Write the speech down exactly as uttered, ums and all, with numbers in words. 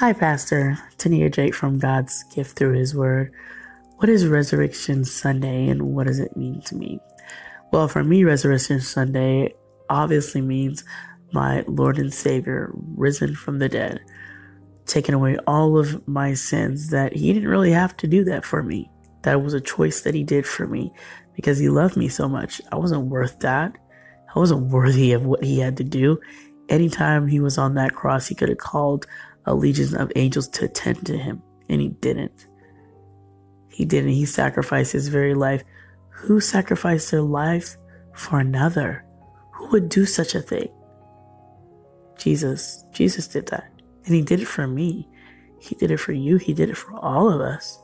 Hi, Pastor Tania Jake from God's Gift Through His Word. What is Resurrection Sunday and what does it mean to me? Well, for me, Resurrection Sunday obviously means my Lord and Savior risen from the dead, taking away all of my sins, that he didn't really have to do that for me. That was a choice that he did for me because he loved me so much. I wasn't worth that. I wasn't worthy of what he had to do. Anytime he was on that cross, he could have called a legion of angels to attend to him, and he didn't. He didn't. He sacrificed his very life. Who sacrificed their life for another? Who would do such a thing? Jesus. Jesus did that. And he did it for me. He did it for you. He did it for all of us.